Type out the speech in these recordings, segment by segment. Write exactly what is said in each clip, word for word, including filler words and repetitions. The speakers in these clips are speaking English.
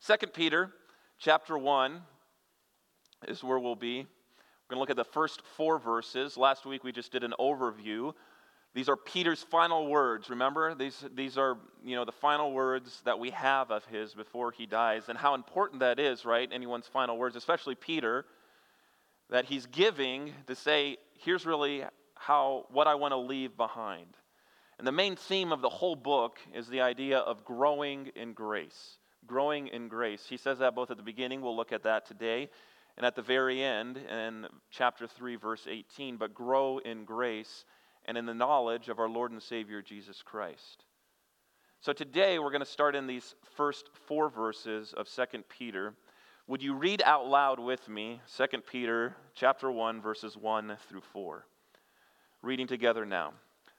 Second Peter chapter one is where we'll be. We're going to look at the first four verses. Last week we just did an overview. These are Peter's final words, remember? These these are, you know, the final words that we have of his before he dies, and how important that is, right? Anyone's final words, especially Peter, that he's giving to say, here's really how what I want to leave behind. And the main theme of the whole book is the idea of growing in grace. Growing in grace. He says that both at the beginning, we'll look at that today, and at the very end in chapter three, verse eighteen, but grow in grace and in the knowledge of our Lord and Savior, Jesus Christ. So today we're going to start in these first four verses of Second Peter. Would you read out loud with me Second Peter chapter one, verses one through four? Reading together now.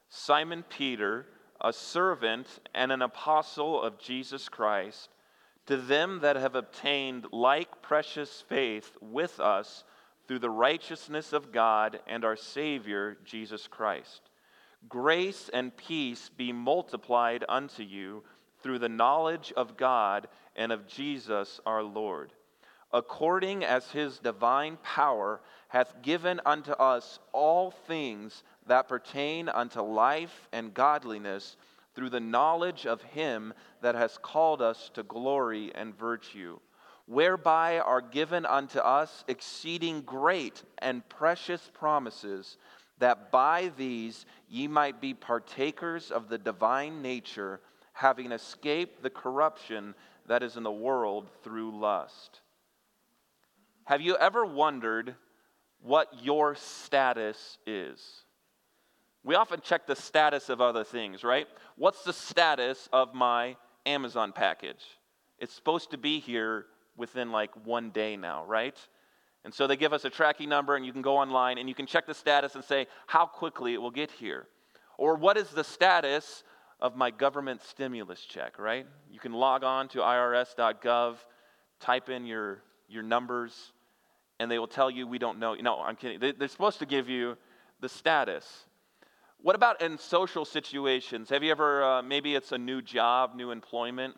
Simon Peter, a servant and an apostle of Jesus Christ, to them that have obtained like precious faith with us, through the righteousness of God and our Savior, Jesus Christ. Grace and peace be multiplied unto you through the knowledge of God and of Jesus our Lord, according as his divine power hath given unto us all things that pertain unto life and godliness, through the knowledge of him that has called us to glory and virtue, whereby are given unto us exceeding great and precious promises, that by these ye might be partakers of the divine nature, having escaped the corruption that is in the world through lust. Have you ever wondered what your status is? We often check the status of other things, right? What's the status of my Amazon package? It's supposed to be here within like one day now, right? And so they give us a tracking number, and you can go online and you can check the status and say how quickly it will get here. Or what is the status of my government stimulus check, right? You can log on to I R S dot gov, type in your your numbers, and they will tell you we don't know. No, I'm kidding. They, they're supposed to give you the status. What about in social situations? Have you ever, uh, maybe it's a new job, new employment,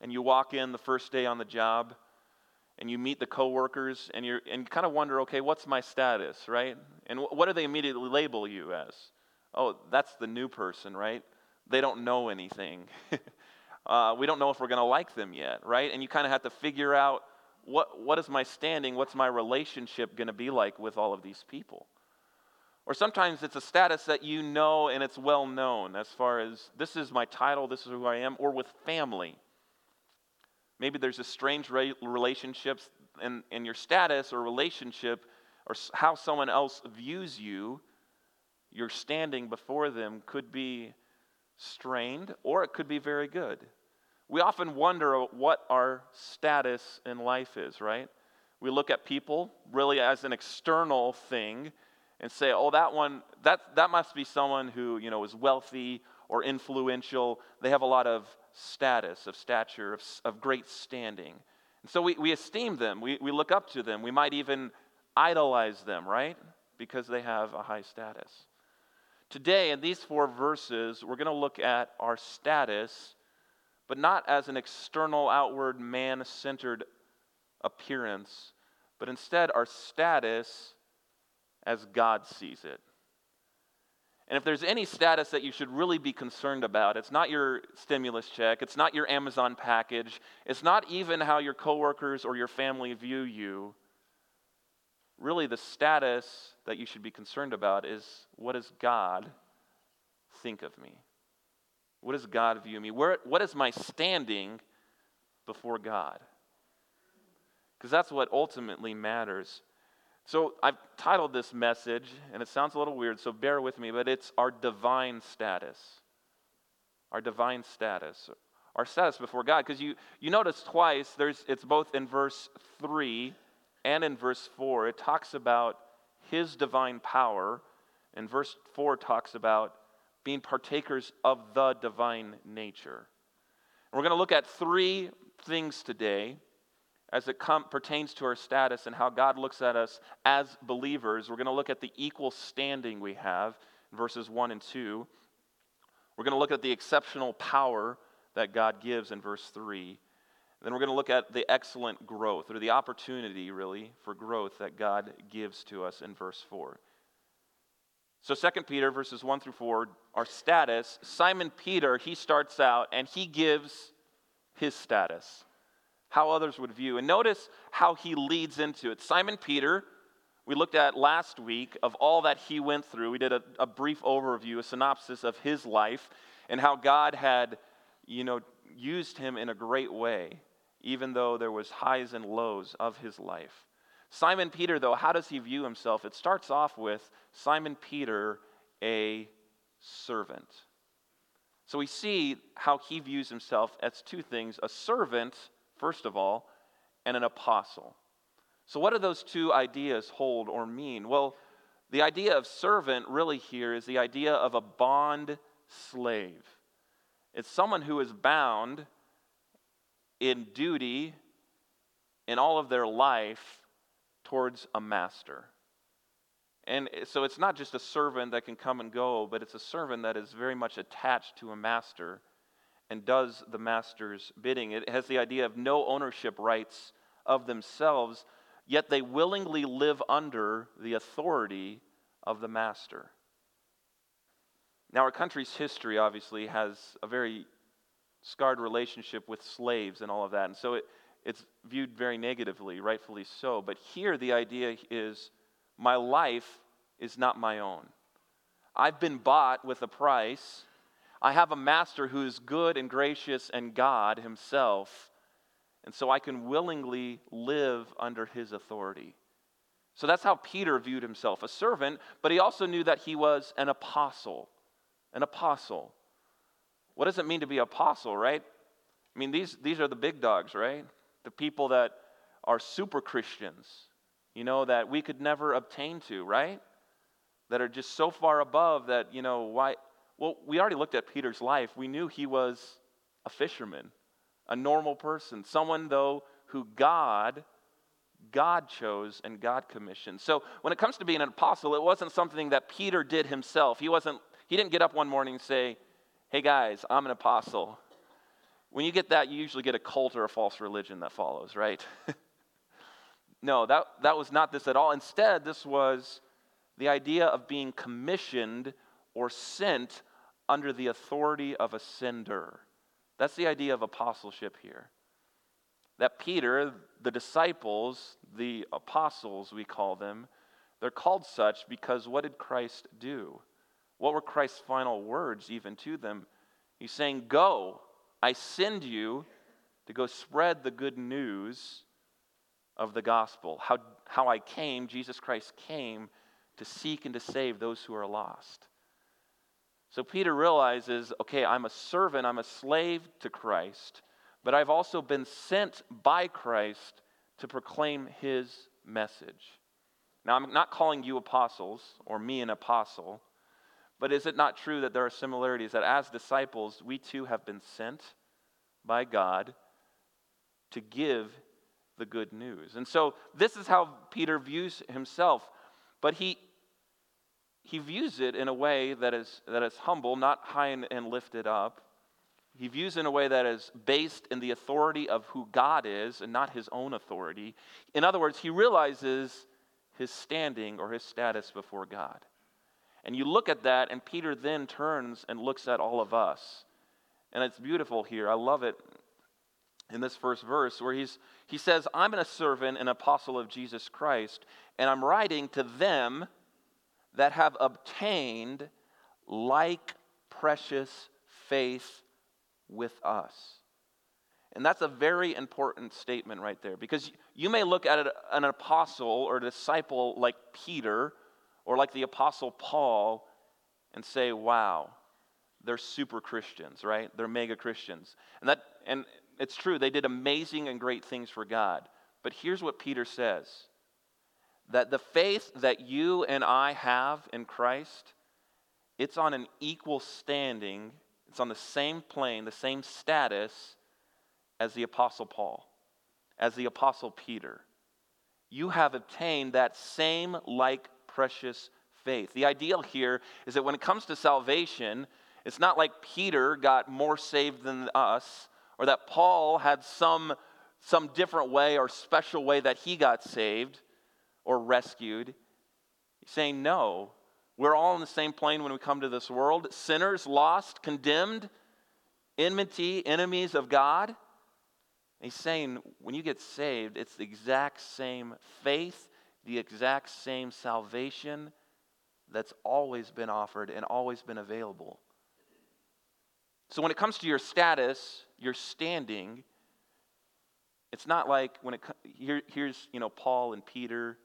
and you walk in the first day on the job, and you meet the coworkers, and you and kind of wonder, okay, what's my status, right? And what do they immediately label you as? Oh, that's the new person, right? They don't know anything. uh, we don't know if we're going to like them yet, right? And you kind of have to figure out, what what is my standing? What's my relationship going to be like with all of these people? Or sometimes it's a status that you know and it's well known, as far as this is my title, this is who I am, or with family. Maybe there's a strange relationships and, and your status or relationship or how someone else views you, your standing before them could be strained, or it could be very good. We often wonder what our status in life is, right? We look at people really as an external thing and say, oh, that one, that that must be someone who, you know, is wealthy or influential. They have a lot of status, of stature, of, of great standing. And so we, we esteem them. We, we look up to them. We might even idolize them, right? Because they have a high status. Today, in these four verses, we're going to look at our status, but not as an external, outward, man-centered appearance, but instead our status as God sees it. And if there's any status that you should really be concerned about, it's not your stimulus check, it's not your Amazon package, it's not even how your coworkers or your family view you. Really, the status that you should be concerned about is, what does God think of me? What does God view me? Where, what is my standing before God? Because that's what ultimately matters. So I've titled this message, and it sounds a little weird, so bear with me, but it's our divine status. Our divine status. Our status before God. Because you, you notice twice, there's it's both in verse three and in verse four. It talks about his divine power, and verse four talks about being partakers of the divine nature. And we're going to look at three things today as it com- pertains to our status and how God looks at us as believers. We're going to look at the equal standing we have in verses one and two. We're going to look at the exceptional power that God gives in verse three. And then we're going to look at the excellent growth, or the opportunity, really, for growth that God gives to us in verse four. So Second Peter, verses one through four, our status. Simon Peter, he starts out, and he gives his status, how others would view. And notice how he leads into it. Simon Peter, we looked at last week, of all that he went through. We did a, a brief overview, a synopsis of his life, and how God had, you know, used him in a great way, even though there was highs and lows of his life. Simon Peter, though, how does he view himself? It starts off with Simon Peter, a servant. So we see how he views himself as two things, a servant, first of all, and an apostle. So what do those two ideas hold or mean? Well, the idea of servant really here is the idea of a bond slave. It's someone who is bound in duty in all of their life towards a master. And so it's not just a servant that can come and go, but it's a servant that is very much attached to a master and does the master's bidding. It has the idea of no ownership rights of themselves, yet they willingly live under the authority of the master. Now, our country's history, obviously, has a very scarred relationship with slaves and all of that, and so it, it's viewed very negatively, rightfully so. But here, the idea is, my life is not my own. I've been bought with a price. I have a master who is good and gracious and God himself, and so I can willingly live under his authority. So that's how Peter viewed himself, a servant, but he also knew that he was an apostle. An apostle. What does it mean to be an apostle, right? I mean, these, these are the big dogs, right? The people that are super Christians, you know, that we could never obtain to, right? That are just so far above that, you know, why? Well, we already looked at Peter's life. We knew he was a fisherman, a normal person, someone, though, who God, God chose and God commissioned. So when it comes to being an apostle, it wasn't something that Peter did himself. He wasn't He didn't get up one morning and say, hey guys, I'm an apostle. When you get that, you usually get a cult or a false religion that follows, right? No, that, that was not this at all. Instead, this was the idea of being commissioned or sent under the authority of a sender. That's the idea of apostleship here. That Peter, the disciples, the apostles we call them, they're called such because what did Christ do? What were Christ's final words even to them? He's saying, go, I send you to go spread the good news of the gospel. How, how I came, Jesus Christ came to seek and to save those who are lost. So Peter realizes, okay, I'm a servant, I'm a slave to Christ, but I've also been sent by Christ to proclaim his message. Now, I'm not calling you apostles or me an apostle, but is it not true that there are similarities, that as disciples, we too have been sent by God to give the good news? And so this is how Peter views himself, but he he views it in a way that is, that is humble, not high and, and lifted up. He views it in a way that is based in the authority of who God is and not his own authority. In other words, he realizes his standing or his status before God. And you look at that, and Peter then turns and looks at all of us. And it's beautiful here. I love it in this first verse where he's he says, I'm a servant and apostle of Jesus Christ, and I'm writing to them that have obtained like precious faith with us. And that's a very important statement right there, because you may look at an apostle or a disciple like Peter, or like the Apostle Paul, and say, wow, they're super Christians, right? They're mega Christians. And that, and it's true, they did amazing and great things for God. But here's what Peter says, that the faith that you and I have in Christ, it's on an equal standing, it's on the same plane, the same status as the Apostle Paul, as the Apostle Peter. You have obtained that same like precious faith. The ideal here is that when it comes to salvation, it's not like Peter got more saved than us, or that Paul had some some different way or special way that he got saved or rescued. He's saying, no, we're all on the same plane when we come to this world. Sinners, lost, condemned, enmity, enemies of God. He's saying when you get saved, it's the exact same faith, the exact same salvation that's always been offered and always been available. So when it comes to your status, your standing, it's not like when it here, here's you know Paul and Peter,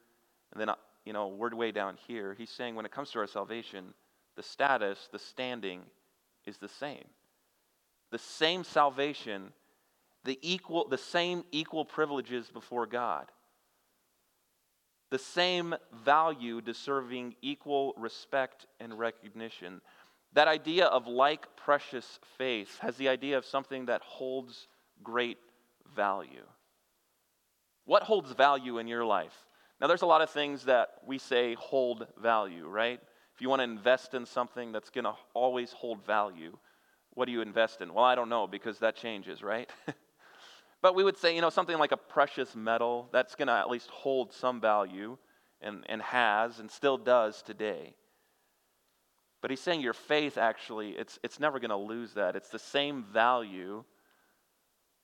and then you know we're way down here. He's saying when it comes to our salvation, the status, the standing, is the same. The same salvation. The equal, the same equal privileges before God. The same value deserving equal respect and recognition. That idea of like precious faith has the idea of something that holds great value. What holds value in your life? Now there's a lot of things that we say hold value, right? If you want to invest in something that's going to always hold value, what do you invest in? Well, I don't know because that changes, right? But we would say, you know, something like a precious metal, that's going to at least hold some value and, and has and still does today. But he's saying your faith actually, it's it's never going to lose that. It's the same value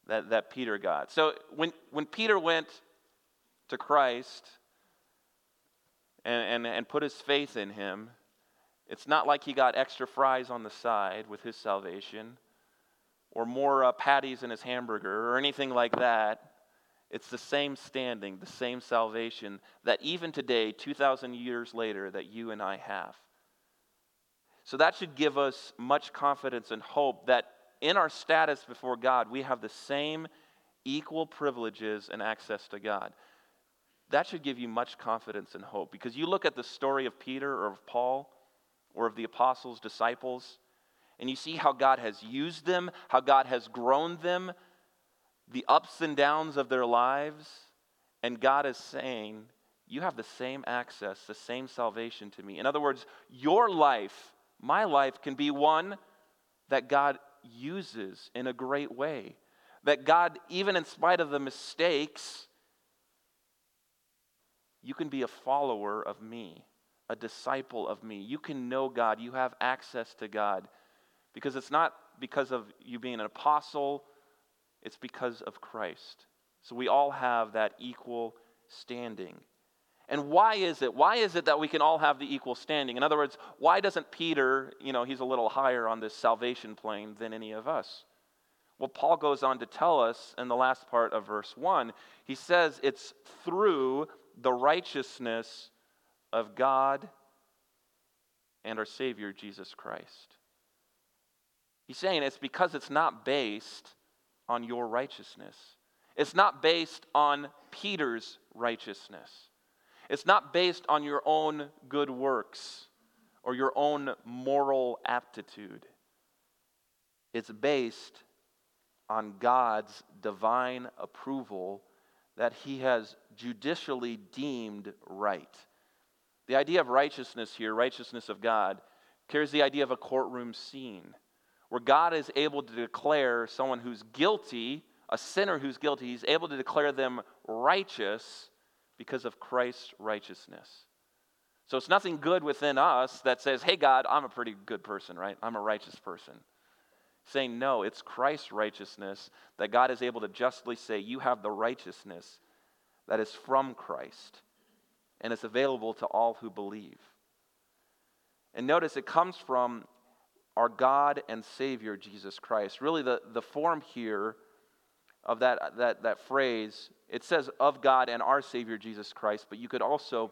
that, that Peter got. So when, when Peter went to Christ and, and, and put his faith in him, it's not like he got extra fries on the side with his salvation, or more uh, patties in his hamburger, or anything like that. It's the same standing, the same salvation that even today, two thousand years later, that you and I have. So that should give us much confidence and hope that in our status before God, we have the same equal privileges and access to God. That should give you much confidence and hope, because you look at the story of Peter or of Paul or of the apostles, disciples, and you see how God has used them, how God has grown them, the ups and downs of their lives. And God is saying, you have the same access, the same salvation to me. In other words, your life, my life, can be one that God uses in a great way. That God, even in spite of the mistakes, you can be a follower of me, a disciple of me. You can know God. You have access to God. Because it's not because of you being an apostle, it's because of Christ. So we all have that equal standing. And why is it? Why is it that we can all have the equal standing? In other words, why doesn't Peter, you know, he's a little higher on this salvation plane than any of us? Well, Paul goes on to tell us in the last part of verse one, he says it's through the righteousness of God and our Savior, Jesus Christ. He's saying it's because it's not based on your righteousness. It's not based on Peter's righteousness. It's not based on your own good works or your own moral aptitude. It's based on God's divine approval that he has judicially deemed right. The idea of righteousness here, righteousness of God, carries the idea of a courtroom scene, where God is able to declare someone who's guilty, a sinner who's guilty, he's able to declare them righteous because of Christ's righteousness. So it's nothing good within us that says, hey God, I'm a pretty good person, right? I'm a righteous person. Saying no, it's Christ's righteousness that God is able to justly say, you have the righteousness that is from Christ, and it's available to all who believe. And notice it comes from our God and Savior, Jesus Christ. Really, the, the form here of that, that, that phrase, it says of God and our Savior, Jesus Christ, but you could also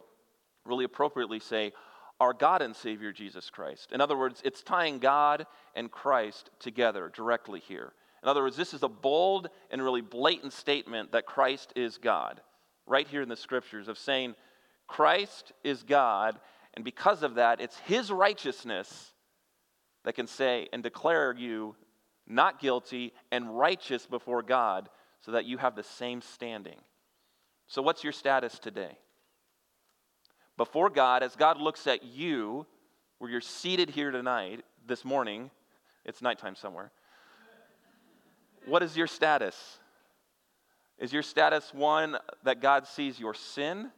really appropriately say our God and Savior, Jesus Christ. In other words, it's tying God and Christ together directly here. In other words, this is a bold and really blatant statement that Christ is God, right here in the scriptures, of saying Christ is God, and because of that, it's his righteousness that can say and declare you not guilty and righteous before God so that you have the same standing. So what's your status today? Before God, as God looks at you, where you're seated here tonight, this morning, it's nighttime somewhere, what is your status? Is your status one that God sees your sin,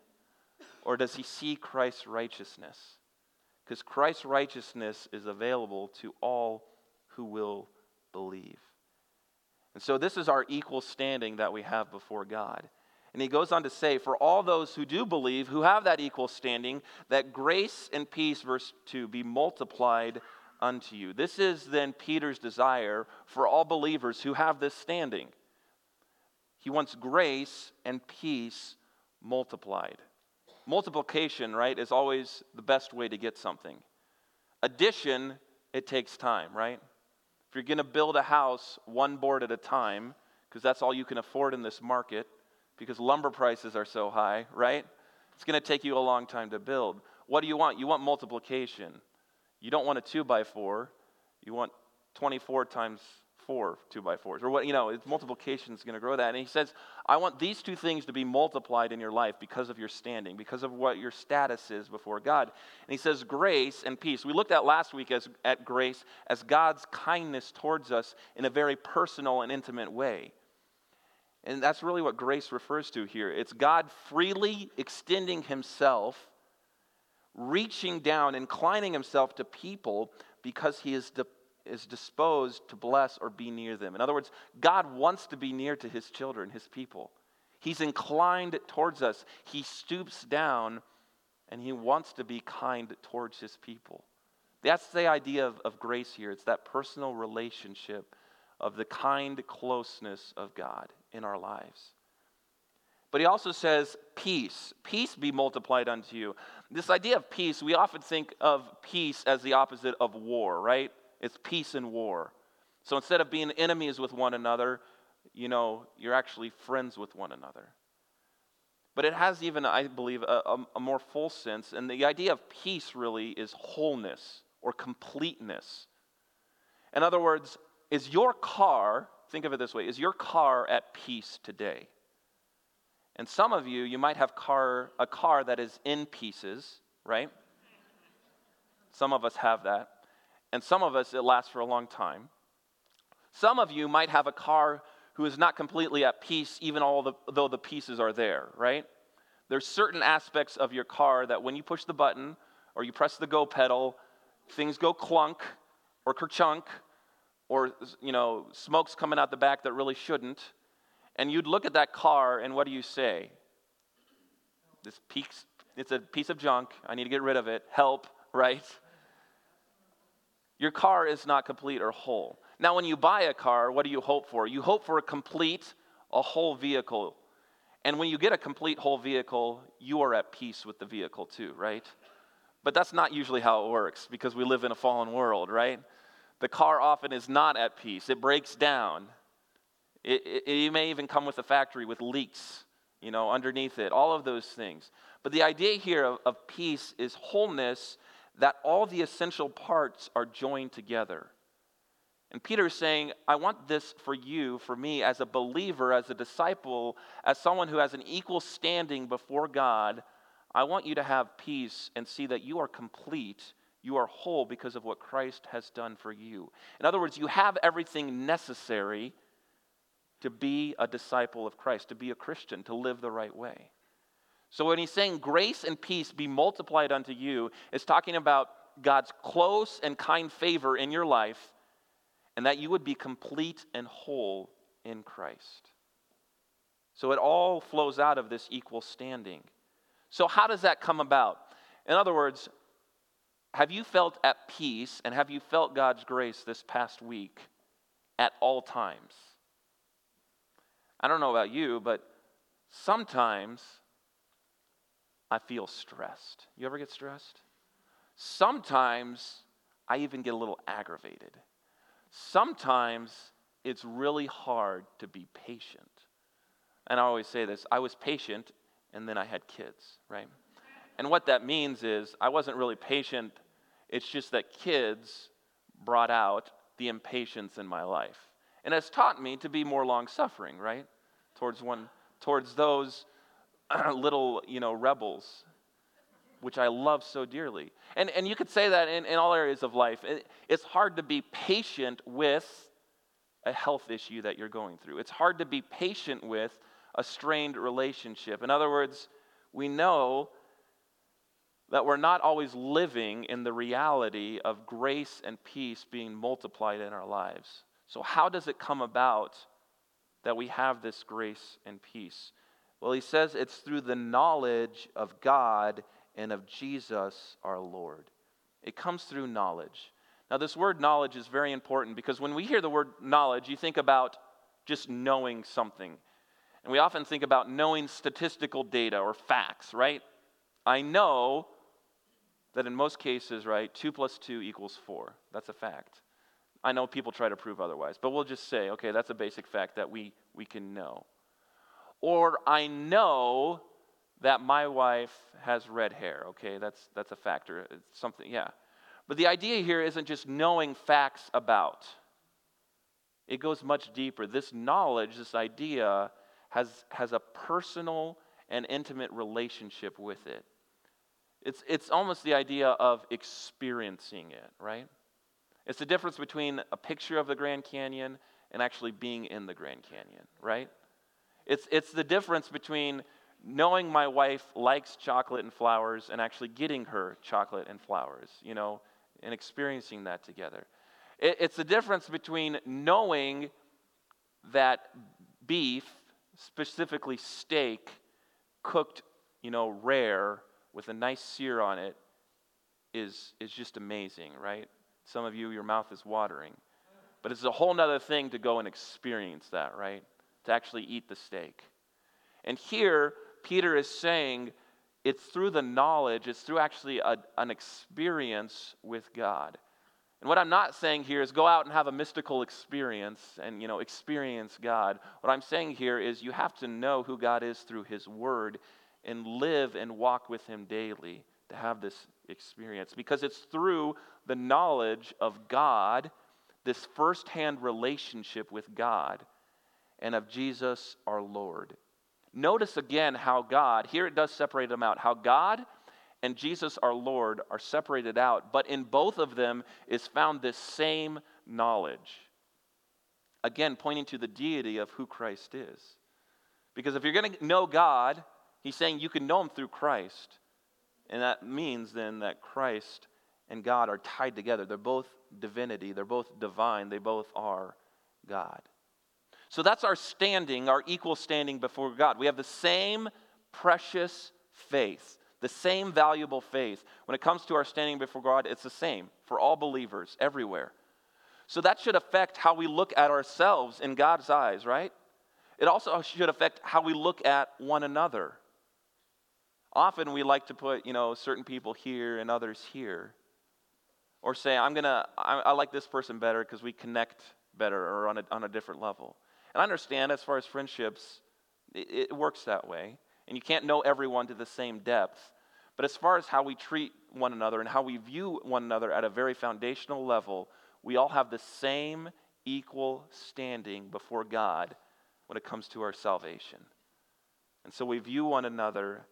or does he see Christ's righteousness? Because Christ's righteousness is available to all who will believe. And so this is our equal standing that we have before God. And he goes on to say, for all those who do believe, who have that equal standing, that grace and peace, verse two, be multiplied unto you. This is then Peter's desire for all believers who have this standing. He wants grace and peace multiplied. Multiplication, right, is always the best way to get something. Addition, it takes time, right? If you're going to build a house one board at a time, because that's all you can afford in this market, because lumber prices are so high, right? It's going to take you a long time to build. What do you want? You want multiplication. You don't want a two by four. You want twenty-four times four two by fours. Or what, you know, it's, multiplication is going to grow that. And he says, I want these two things to be multiplied in your life because of your standing, because of what your status is before God. And he says, grace and peace. We looked at last week as at grace as God's kindness towards us in a very personal and intimate way. And that's really what grace refers to here. It's God freely extending himself, reaching down, inclining himself to people because he is, di- is disposed to bless or be near them. In other words, God wants to be near to his children, his people. He's inclined towards us. He stoops down, and he wants to be kind towards his people. That's the idea of, of grace here. It's that personal relationship of the kind closeness of God in our lives. But he also says, peace. Peace be multiplied unto you. This idea of peace, we often think of peace as the opposite of war, right? It's peace and war. So instead of being enemies with one another, you know, you're actually friends with one another. But it has even, I believe, a, a, a more full sense. And the idea of peace really is wholeness or completeness. In other words, is your car, think of it this way, is your car at peace today? And some of you, you might have car a car that is in pieces, right? Some of us have that. And some of us, it lasts for a long time. Some of you might have a car who is not completely at peace, even all the, though the pieces are there, right? There's certain aspects of your car that when you push the button or you press the go pedal, things go clunk or kerchunk, or, you know, smoke's coming out the back that really shouldn't, and you'd look at that car, and what do you say? This peaks, it's a piece of junk. I need to get rid of it. Help, right? Your car is not complete or whole. Now, when you buy a car, what do you hope for? You hope for a complete, a whole vehicle. And when you get a complete, whole vehicle, you are at peace with the vehicle too, right? But that's not usually how it works, because we live in a fallen world, right? The car often is not at peace. It breaks down. It, it, it may even come with a factory with leaks, you know, underneath it, all of those things. But the idea here of, of peace is wholeness, that all the essential parts are joined together. And Peter is saying, I want this for you, for me, as a believer, as a disciple, as someone who has an equal standing before God. I want you to have peace and see that you are complete. You are whole because of what Christ has done for you. In other words, you have everything necessary to be a disciple of Christ, to be a Christian, to live the right way. So when he's saying grace and peace be multiplied unto you, it's talking about God's close and kind favor in your life, and that you would be complete and whole in Christ. So it all flows out of this equal standing. So how does that come about? In other words, have you felt at peace, and have you felt God's grace this past week at all times? I don't know about you, but sometimes I feel stressed. You ever get stressed? Sometimes I even get a little aggravated. Sometimes it's really hard to be patient. And I always say this, I was patient, and then I had kids, right? And what that means is I wasn't really patient. It's just that kids brought out the impatience in my life. And it's taught me to be more long-suffering, right? Towards one, towards those little, you know, rebels, which I love so dearly. And and you could say that in, in all areas of life. It, it's hard to be patient with a health issue that you're going through. It's hard to be patient with a strained relationship. In other words, we know that we're not always living in the reality of grace and peace being multiplied in our lives. So how does it come about that we have this grace and peace? Well, he says it's through the knowledge of God and of Jesus our Lord. It comes through knowledge. Now, this word knowledge is very important because when we hear the word knowledge, you think about just knowing something. And we often think about knowing statistical data or facts, right? I know that in most cases, right, two plus two equals four. That's a fact. I know people try to prove otherwise, but we'll just say, okay, that's a basic fact that we, we can know. Or I know that my wife has red hair, okay? That's that's a factor. It's something, yeah. But the idea here isn't just knowing facts about. It goes much deeper. This knowledge, this idea, has has a personal and intimate relationship with it. It's it's almost the idea of experiencing it, right? It's the difference between a picture of the Grand Canyon and actually being in the Grand Canyon, right? It's it's the difference between knowing my wife likes chocolate and flowers and actually getting her chocolate and flowers, you know, and experiencing that together. It, it's the difference between knowing that beef, specifically steak, cooked, you know, rare with a nice sear on it is is just amazing, right? Some of you, your mouth is watering. But it's a whole nother thing to go and experience that, right? To actually eat the steak. And here, Peter is saying it's through the knowledge, it's through actually a, an experience with God. And what I'm not saying here is go out and have a mystical experience and, you know, experience God. What I'm saying here is you have to know who God is through his word and live and walk with him daily to have this experience. Because it's through the knowledge of God, this firsthand relationship with God and of Jesus our Lord. Notice again how God, here it does separate them out, how God and Jesus our Lord are separated out, but in both of them is found this same knowledge. Again, pointing to the deity of who Christ is. Because if you're going to know God, he's saying you can know him through Christ. And that means then that Christ and God are tied together. They're both divinity. They're both divine. They both are God. So that's our standing, our equal standing before God. We have the same precious faith, the same valuable faith. When it comes to our standing before God, it's the same for all believers everywhere. So that should affect how we look at ourselves in God's eyes, right? It also should affect how we look at one another. Often we like to put, you know, certain people here and others here. Or say, I'm going to, I, I like this person better because we connect better or on a, on a different level. And I understand as far as friendships, it, it works that way. And you can't know everyone to the same depth. But as far as how we treat one another and how we view one another at a very foundational level, we all have the same equal standing before God when it comes to our salvation. And so we view one another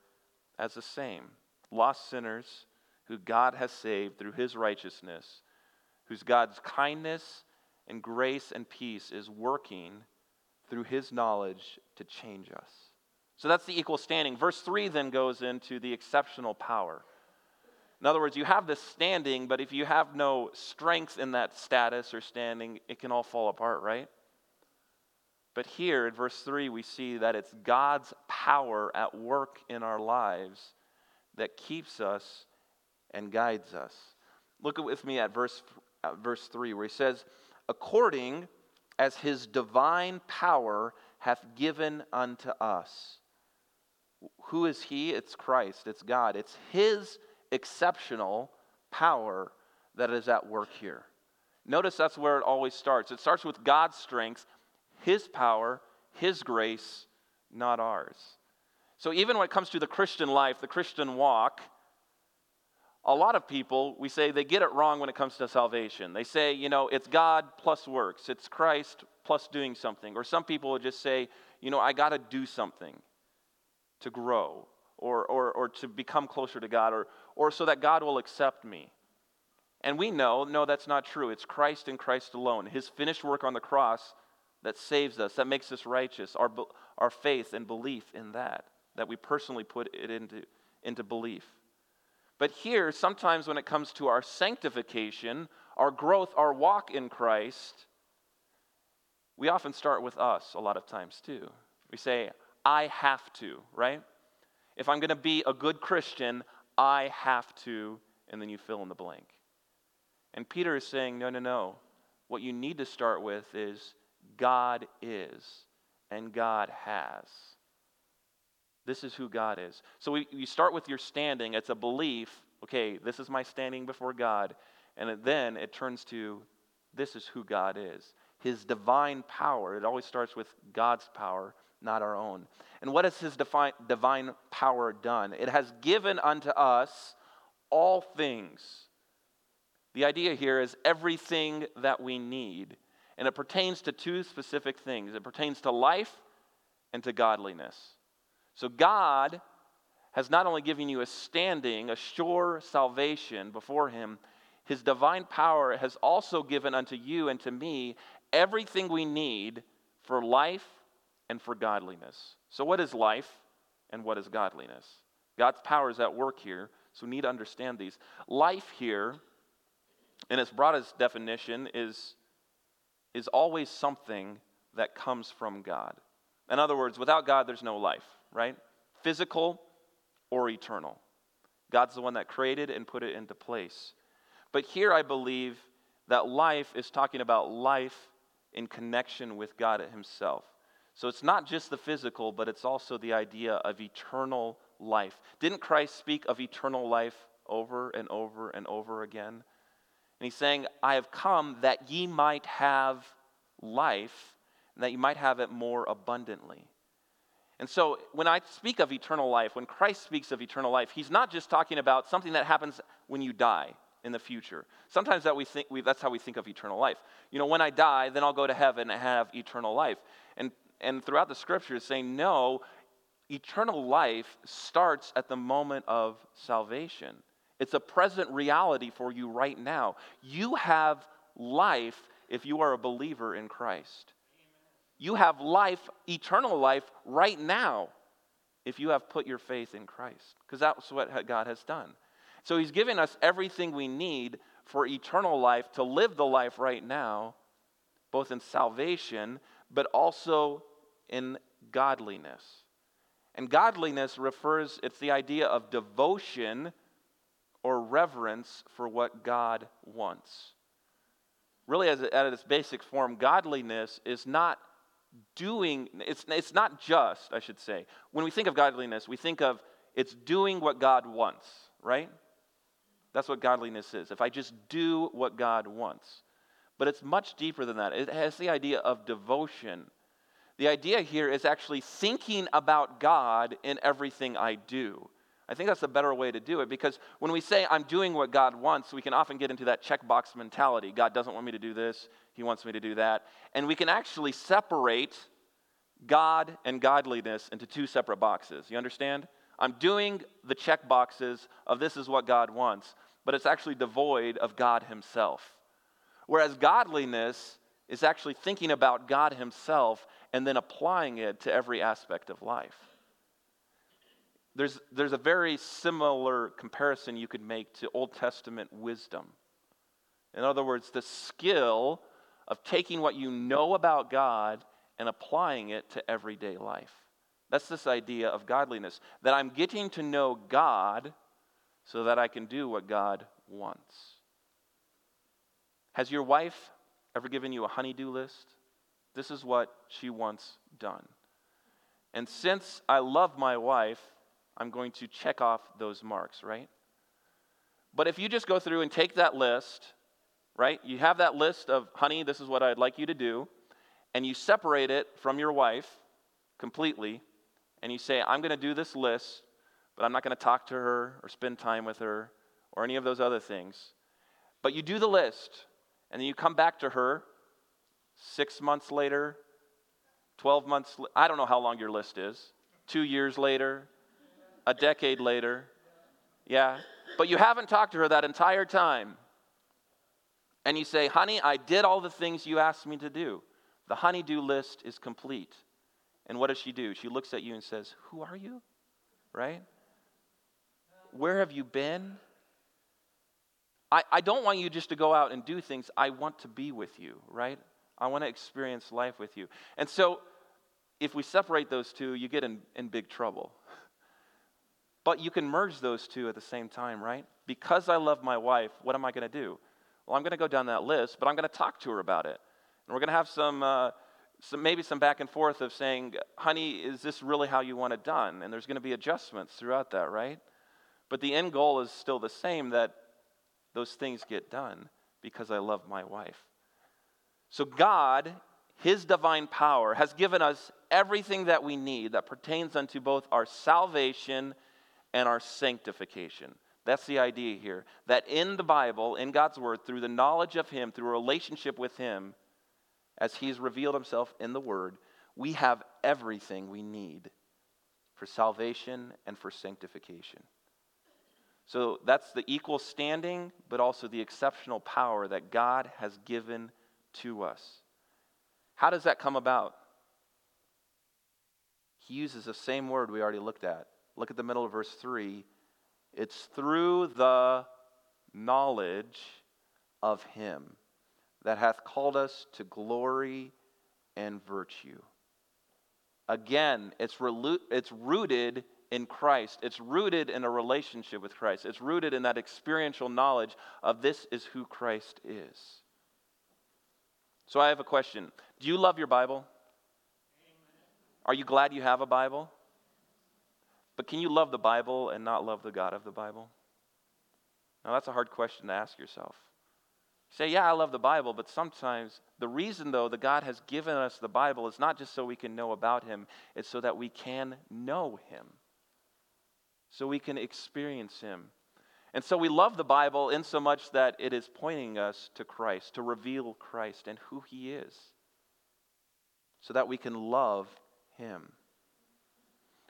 as the same. Lost sinners who God has saved through his righteousness, whose God's kindness and grace and peace is working through his knowledge to change us. So that's the equal standing. Verse three then goes into the exceptional power. In other words, you have this standing, but if you have no strength in that status or standing, it can all fall apart, right? But here in verse three, we see that it's God's power at work in our lives that keeps us and guides us. Look with me at verse, at verse three, where he says, according as his divine power hath given unto us. Who is he? It's Christ. It's God. It's his exceptional power that is at work here. Notice that's where it always starts. It starts with God's strength, his power, his grace, not ours. So even when it comes to the Christian life, the Christian walk, a lot of people, we say they get it wrong when it comes to salvation. They say, you know, it's God plus works. It's Christ plus doing something. Or some people will just say, you know, I got to do something to grow or, or or to become closer to God or or so that God will accept me. And we know, no, that's not true. It's Christ and Christ alone. His finished work on the cross that saves us, that makes us righteous. Our, our faith and belief in that, that we personally put it into, into belief. But here, sometimes when it comes to our sanctification, our growth, our walk in Christ, we often start with us a lot of times too. We say, I have to, right? If I'm going to be a good Christian, I have to, and then you fill in the blank. And Peter is saying, no, no, no. What you need to start with is God is and God has. This is who God is. So we, you start with your standing. It's a belief. Okay, this is my standing before God. And it, then it turns to this is who God is. His divine power. It always starts with God's power, not our own. And what has his divine, divine power done? It has given unto us all things. The idea here is everything that we need. And it pertains to two specific things. It pertains to life and to godliness. So God has not only given you a standing, a sure salvation before him, his divine power has also given unto you and to me everything we need for life and for godliness. So what is life and what is godliness? God's power is at work here, so we need to understand these. Life here, in its broadest definition, is... is always something that comes from God. In other words, without God, there's no life, right? Physical or eternal. God's the one that created and put it into place. But here I believe that life is talking about life in connection with God himself. So it's not just the physical, but it's also the idea of eternal life. Didn't Christ speak of eternal life over and over and over again? And he's saying, I have come that ye might have life, and that you might have it more abundantly. And so when I speak of eternal life, when Christ speaks of eternal life, he's not just talking about something that happens when you die in the future. Sometimes that we think we, that's how we think of eternal life. You know, when I die, then I'll go to heaven and have eternal life. And, and throughout the scriptures saying, no, eternal life starts at the moment of salvation. It's a present reality for you right now. You have life if you are a believer in Christ. You have life, eternal life, right now if you have put your faith in Christ. Because that's what God has done. So he's given us everything we need for eternal life to live the life right now, both in salvation, but also in godliness. And godliness refers, it's the idea of devotion or reverence for what God wants. Really, as at its basic form, godliness is not doing, it's, it's not just, I should say. When we think of godliness, we think of it's doing what God wants, right? That's what godliness is, if I just do what God wants. But it's much deeper than that. It has the idea of devotion. The idea here is actually thinking about God in everything I do. I think that's a better way to do it, because when we say I'm doing what God wants, we can often get into that checkbox mentality. God doesn't want me to do this. He wants me to do that. And we can actually separate God and godliness into two separate boxes. You understand? I'm doing the checkboxes of this is what God wants, but it's actually devoid of God himself. Whereas godliness is actually thinking about God himself and then applying it to every aspect of life. There's, there's a very similar comparison you could make to Old Testament wisdom. In other words, the skill of taking what you know about God and applying it to everyday life. That's this idea of godliness, that I'm getting to know God so that I can do what God wants. Has your wife ever given you a honey-do list? This is what she wants done. And since I love my wife, I'm going to check off those marks, right? But if you just go through and take that list, right? You have that list of, honey, this is what I'd like you to do, and you separate it from your wife completely, and you say, I'm going to do this list, but I'm not going to talk to her or spend time with her or any of those other things. But you do the list, and then you come back to her six months later, twelve months, I don't know how long your list is, two years later, a decade later, yeah, but you haven't talked to her that entire time. And you say, honey, I did all the things you asked me to do. The honey-do list is complete. And what does she do? She looks at you and says, who are you? Right? Where have you been? I, I don't want you just to go out and do things. I want to be with you, right? I want to experience life with you. And so if we separate those two, you get in, in big trouble. But you can merge those two at the same time, right? Because I love my wife, what am I going to do? Well, I'm going to go down that list, but I'm going to talk to her about it. And we're going to have some... Uh, So maybe some back and forth of saying, honey, is this really how you want it done? And there's going to be adjustments throughout that, right? But the end goal is still the same, that those things get done because I love my wife. So God, his divine power, has given us everything that we need that pertains unto both our salvation and our sanctification. That's the idea here, that in the Bible, in God's word, through the knowledge of him, through a relationship with him, as he's revealed himself in the word, we have everything we need for salvation and for sanctification. So that's the equal standing, but also the exceptional power that God has given to us. How does that come about? He uses the same word we already looked at. Look at the middle of verse three. It's through the knowledge of him that hath called us to glory and virtue. Again, it's it's rooted in Christ. It's rooted in a relationship with Christ. It's rooted in that experiential knowledge of this is who Christ is. So I have a question. Do you love your Bible? Amen. Are you glad you have a Bible? But can you love the Bible and not love the God of the Bible? Now that's a hard question to ask yourself. Say, yeah, I love the Bible, but sometimes the reason, though, that God has given us the Bible is not just so we can know about him, it's so that we can know him, so we can experience him. And so we love the Bible in so much that it is pointing us to Christ, to reveal Christ and who he is, so that we can love him.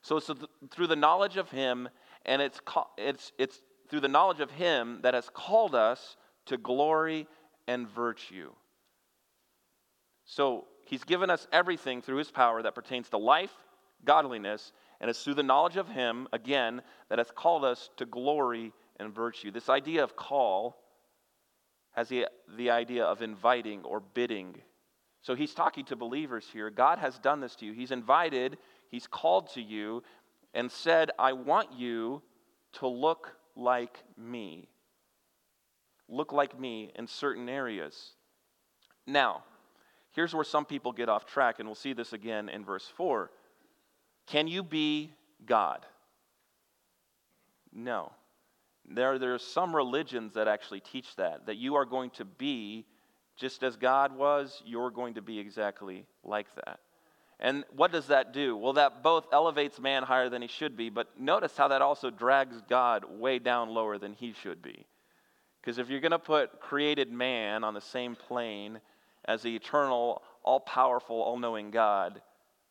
So, so th- through the knowledge of him, and it's co- it's it's through the knowledge of him that has called us to glory and virtue. So he's given us everything through his power that pertains to life, godliness, and it's through the knowledge of him, again, that hath called us to glory and virtue. This idea of call has the, the idea of inviting or bidding. So he's talking to believers here. God has done this to you. He's invited, he's called to you, and said, I want you to look like me. Look like me in certain areas. Now, here's where some people get off track, and we'll see this again in verse four. Can you be God? No. There, there are some religions that actually teach that, that you are going to be just as God was, you're going to be exactly like that. And what does that do? Well, that both elevates man higher than he should be, but notice how that also drags God way down lower than he should be. Because if you're going to put created man on the same plane as the eternal, all-powerful, all-knowing God,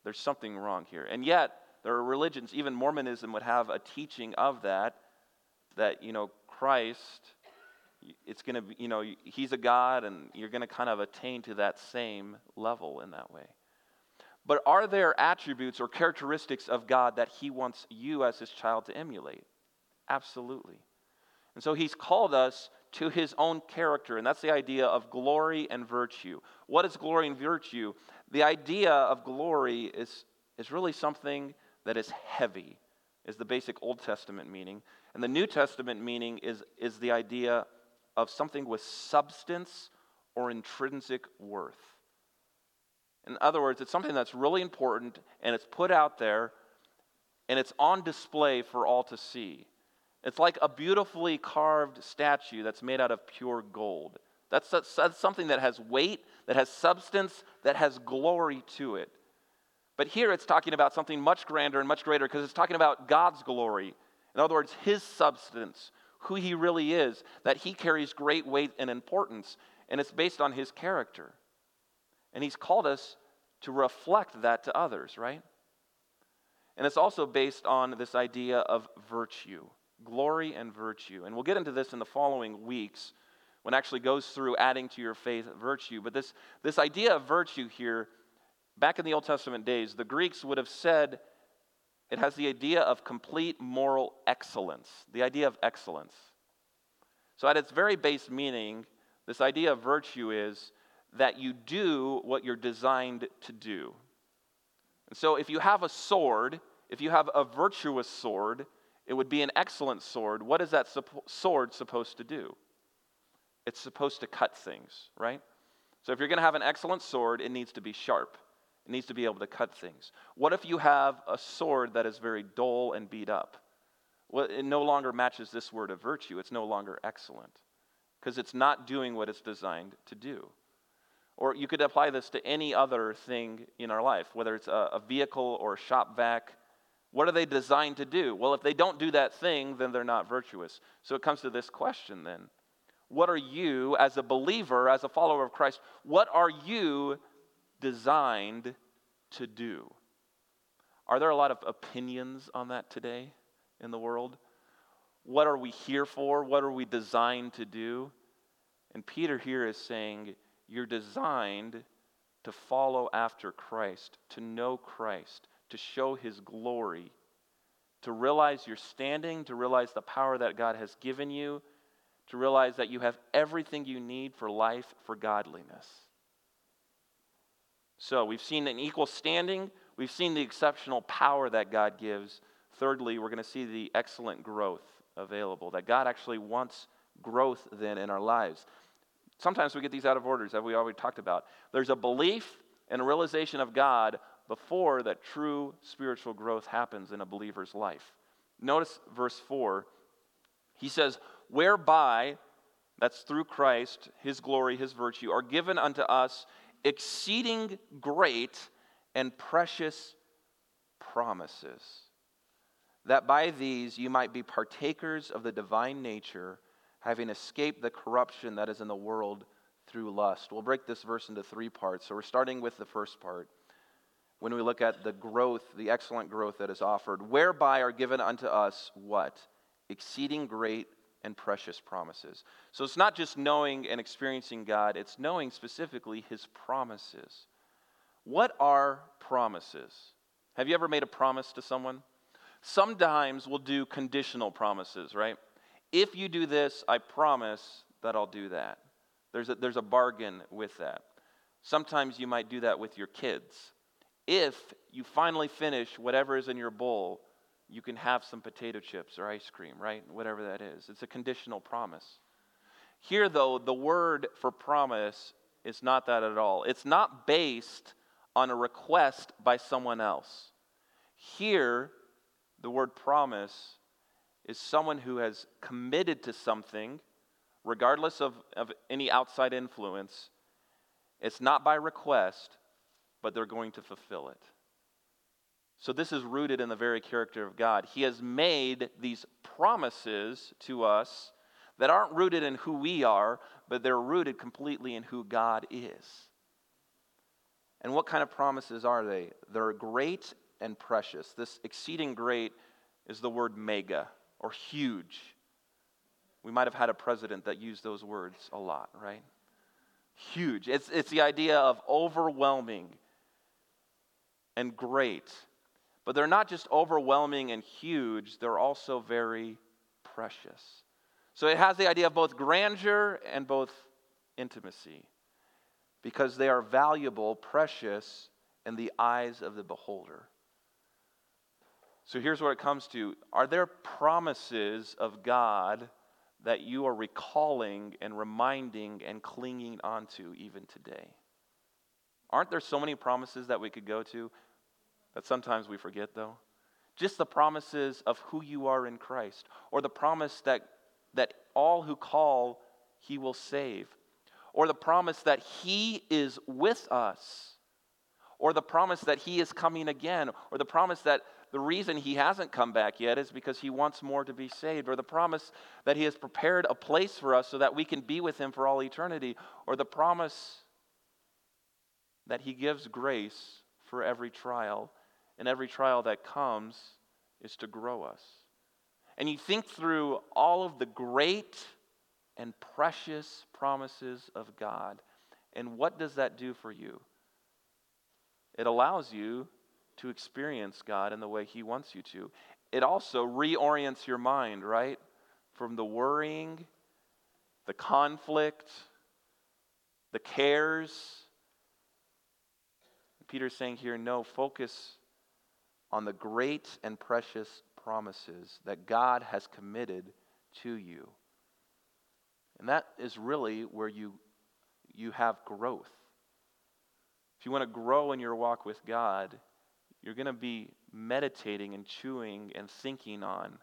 there's something wrong here. And yet, there are religions, even Mormonism would have a teaching of that, that, you know, Christ, it's going to be, you know, he's a God, and you're going to kind of attain to that same level in that way. But are there attributes or characteristics of God that he wants you as his child to emulate? Absolutely. And so he's called us to his own character, and that's the idea of glory and virtue. What is glory and virtue? The idea of glory is, is really something that is heavy, is the basic Old Testament meaning. And the New Testament meaning is, is the idea of something with substance or intrinsic worth. In other words, it's something that's really important, and it's put out there, and it's on display for all to see. It's like a beautifully carved statue that's made out of pure gold. That's, that's, that's something that has weight, that has substance, that has glory to it. But here it's talking about something much grander and much greater because it's talking about God's glory. In other words, his substance, who he really is, that he carries great weight and importance, and it's based on his character. And he's called us to reflect that to others, right? And it's also based on this idea of virtue. Glory and virtue. And we'll get into this in the following weeks when it actually goes through adding to your faith virtue. But this, this idea of virtue here, Back in the Old Testament days, the Greeks would have said it has the idea of complete moral excellence, the idea of excellence. So at its very base meaning, this idea of virtue is that you do what you're designed to do. And so if you have a sword, if you have a virtuous sword, it would be an excellent sword. What is that sup- sword supposed to do? It's supposed to cut things, right? So if you're going to have an excellent sword, it needs to be sharp. It needs to be able to cut things. What if you have a sword that is very dull and beat up? Well, it no longer matches this word of virtue. It's no longer excellent because it's not doing what it's designed to do. Or you could apply this to any other thing in our life, whether it's a, a vehicle or a shop vac. What are they designed to do? Well, if they don't do that thing, then they're not virtuous. So it comes to this question then. What are you, as a believer, as a follower of Christ, what are you designed to do? Are there a lot of opinions on that today in the world? What are we here for? What are we designed to do? And Peter here is saying, you're designed to follow after Christ, to know Christ, to show his glory, to realize your standing, to realize the power that God has given you, to realize that you have everything you need for life, for godliness. So we've seen an equal standing. We've seen the exceptional power that God gives. Thirdly, we're going to see the excellent growth available, that God actually wants growth then in our lives. Sometimes we get these out of orders that we already talked about. There's a belief and a realization of God before that true spiritual growth happens in a believer's life. Notice verse four. He says, whereby, that's through Christ, his glory, his virtue, are given unto us exceeding great and precious promises, that by these you might be partakers of the divine nature, having escaped the corruption that is in the world through lust. We'll break this verse into three parts. So we're starting with the first part. When we look at the growth, the excellent growth that is offered, whereby are given unto us what? Exceeding great and precious promises. So it's not just knowing and experiencing God, it's knowing specifically his promises. What are promises? Have you ever made a promise to someone? Sometimes we'll do conditional promises, right? If you do this, I promise that I'll do that. There's a, there's a bargain with that. Sometimes you might do that with your kids. If you finally finish whatever is in your bowl, you can have some potato chips or ice cream, right? Whatever that is. It's a conditional promise. Here, though, the word for promise is not that at all. It's not based on a request by someone else. Here, the word promise is someone who has committed to something, regardless of, of any outside influence. It's not by request, but they're going to fulfill it. So this is rooted in the very character of God. He has made these promises to us that aren't rooted in who we are, but they're rooted completely in who God is. And what kind of promises are they? They're great and precious. This exceeding great is the word mega, or huge. We might have had a president that used those words a lot, right? Huge. It's, it's the idea of overwhelming and great. But they're not just overwhelming and huge, they're also very precious. So it has the idea of both grandeur and both intimacy, because they are valuable, precious, in the eyes of the beholder. So here's what it comes to. Are there promises of God that you are recalling and reminding and clinging onto even today? Aren't there so many promises that we could go to? That sometimes we forget, though. Just the promises of who you are in Christ, or the promise that, that all who call, he will save, or the promise that he is with us, or the promise that he is coming again, or the promise that the reason he hasn't come back yet is because he wants more to be saved, or the promise that he has prepared a place for us so that we can be with him for all eternity, or the promise that he gives grace for every trial. And every trial that comes is to grow us. And you think through all of the great and precious promises of God, and what does that do for you? It allows you to experience God in the way He wants you to. It also reorients your mind, right? From the worrying, the conflict, the cares. Peter's saying here, no, focus on the great and precious promises that God has committed to you. And that is really where you you have growth. If you want to grow in your walk with God, you're going to be meditating and chewing and thinking on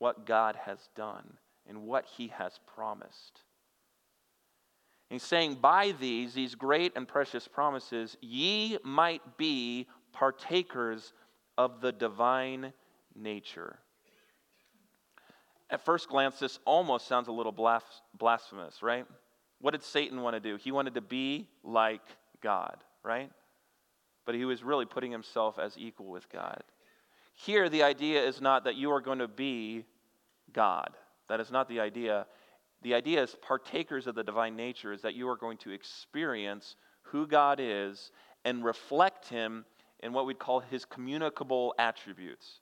what God has done and what He has promised. And he's saying, by these, these great and precious promises, ye might be partakers of the divine nature. At first glance, this almost sounds a little blasphemous, right? What did Satan want to do? He wanted to be like God, right? But he was really putting himself as equal with God. Here, the idea is not that you are going to be God. That is not the idea. The idea is partakers of the divine nature is that you are going to experience who God is and reflect Him in what we'd call His communicable attributes.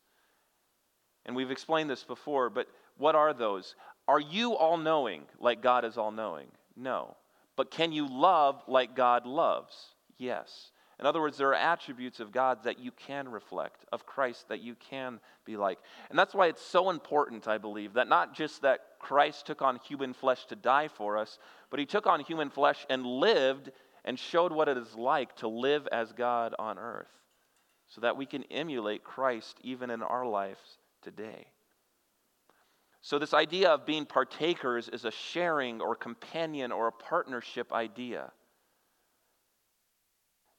And we've explained this before, but what are those? Are you all-knowing like God is all-knowing? No. But can you love like God loves? Yes. In other words, there are attributes of God that you can reflect, of Christ that you can be like. And that's why it's so important, I believe, that not just that Christ took on human flesh to die for us, but He took on human flesh and lived and showed what it is like to live as God on earth, so that we can emulate Christ even in our lives today. So this idea of being partakers is a sharing or companion or a partnership idea.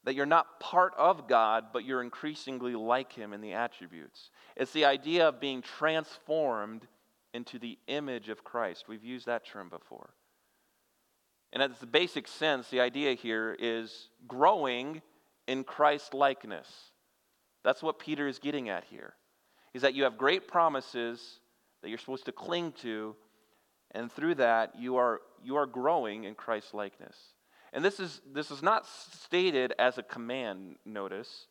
That you're not part of God, but you're increasingly like Him in the attributes. It's the idea of being transformed into the image of Christ. We've used that term before. And at the basic sense, the idea here is growing in Christ-likeness. That's what Peter is getting at here, is that you have great promises that you're supposed to cling to, and through that, you are, you are growing in Christ-likeness. And this is this is not stated as a command, notice.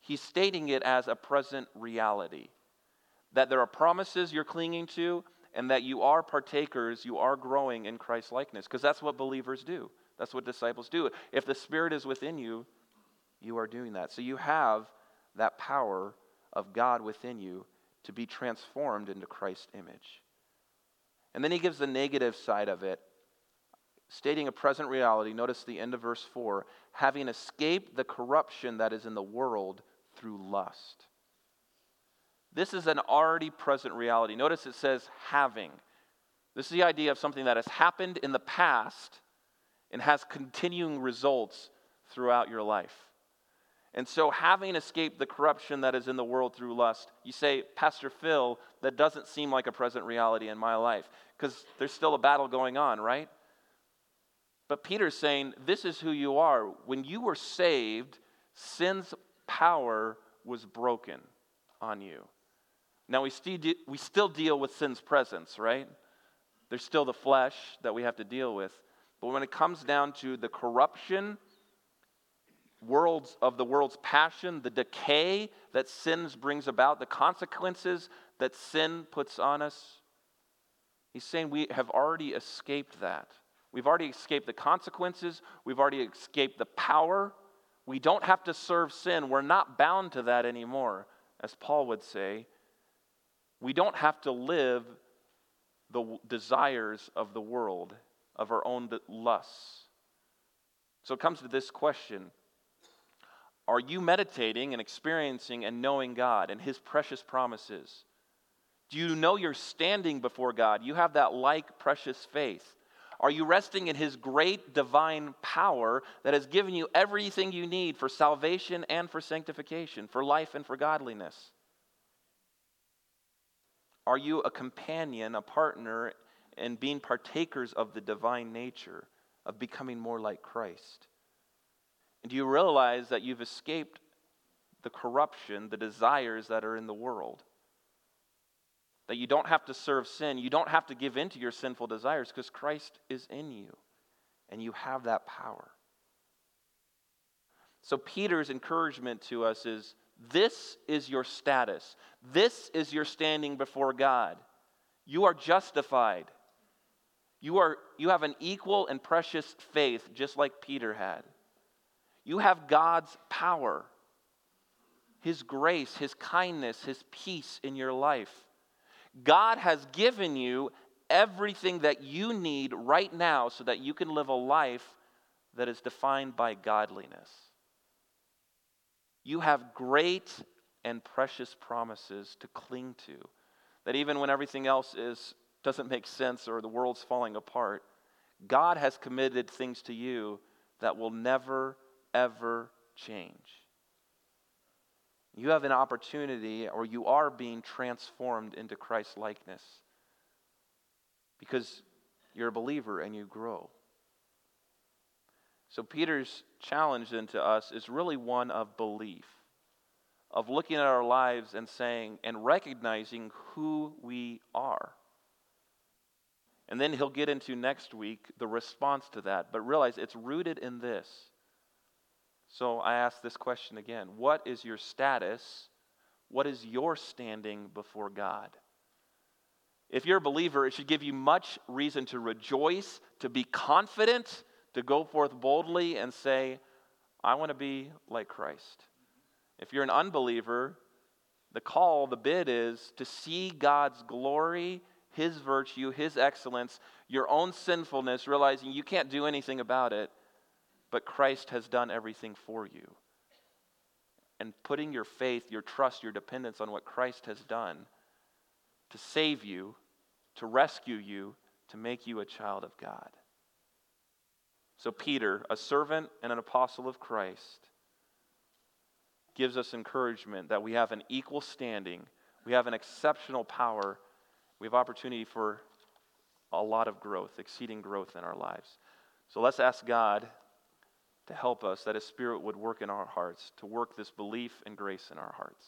He's stating it as a present reality. That there are promises you're clinging to, and that you are partakers, you are growing in Christ's likeness. Because that's what believers do. That's what disciples do. If the Spirit is within you, you are doing that. So you have that power of God within you to be transformed into Christ's image. And then he gives the negative side of it, stating a present reality. Notice the end of verse four, having escaped the corruption that is in the world through lust. This is an already present reality. Notice it says having. This is the idea of something that has happened in the past and has continuing results throughout your life. And so having escaped the corruption that is in the world through lust, you say, Pastor Phil, that doesn't seem like a present reality in my life, because there's still a battle going on, right? But Peter's saying, this is who you are. When you were saved, sin's power was broken on you. Now, we still de- we still deal with sin's presence, right? There's still the flesh that we have to deal with. But when it comes down to the corruption worlds of the world's passion, the decay that sin brings about, the consequences that sin puts on us, he's saying we have already escaped that. We've already escaped the consequences. We've already escaped the power. We don't have to serve sin. We're not bound to that anymore, as Paul would say. We don't have to live the desires of the world, of our own lusts. So it comes to this question. Are you meditating and experiencing and knowing God and His precious promises? Do you know you're standing before God? You have that like precious faith. Are you resting in His great divine power that has given you everything you need for salvation and for sanctification, for life and for godliness? Are you a companion, a partner, in being partakers of the divine nature, of becoming more like Christ? And do you realize that you've escaped the corruption, the desires that are in the world? That you don't have to serve sin. You don't have to give in to your sinful desires because Christ is in you and you have that power. So Peter's encouragement to us is, this is your status. This is your standing before God. You are justified. You are, you have an equal and precious faith, just like Peter had. You have God's power, His grace, His kindness, His peace in your life. God has given you everything that you need right now so that you can live a life that is defined by godliness. You have great and precious promises to cling to, that even when everything else is doesn't make sense or the world's falling apart, God has committed things to you that will never, ever change. You have an opportunity, or you are being transformed into Christ's likeness because you're a believer and you grow. So Peter's challenge then to us is really one of belief, of looking at our lives and saying and recognizing who we are. And then he'll get into next week the response to that, but realize it's rooted in this. So I ask this question again, what is your status? What is your standing before God? If you're a believer, it should give you much reason to rejoice, to be confident, to go forth boldly and say, I want to be like Christ. If you're an unbeliever, the call, the bid is to see God's glory, His virtue, His excellence, your own sinfulness, realizing you can't do anything about it, but Christ has done everything for you. And putting your faith, your trust, your dependence on what Christ has done to save you, to rescue you, to make you a child of God. So Peter, a servant and an apostle of Christ, gives us encouragement that we have an equal standing, we have an exceptional power, we have opportunity for a lot of growth, exceeding growth in our lives. So let's ask God to help us, that His Spirit would work in our hearts, to work this belief and grace in our hearts.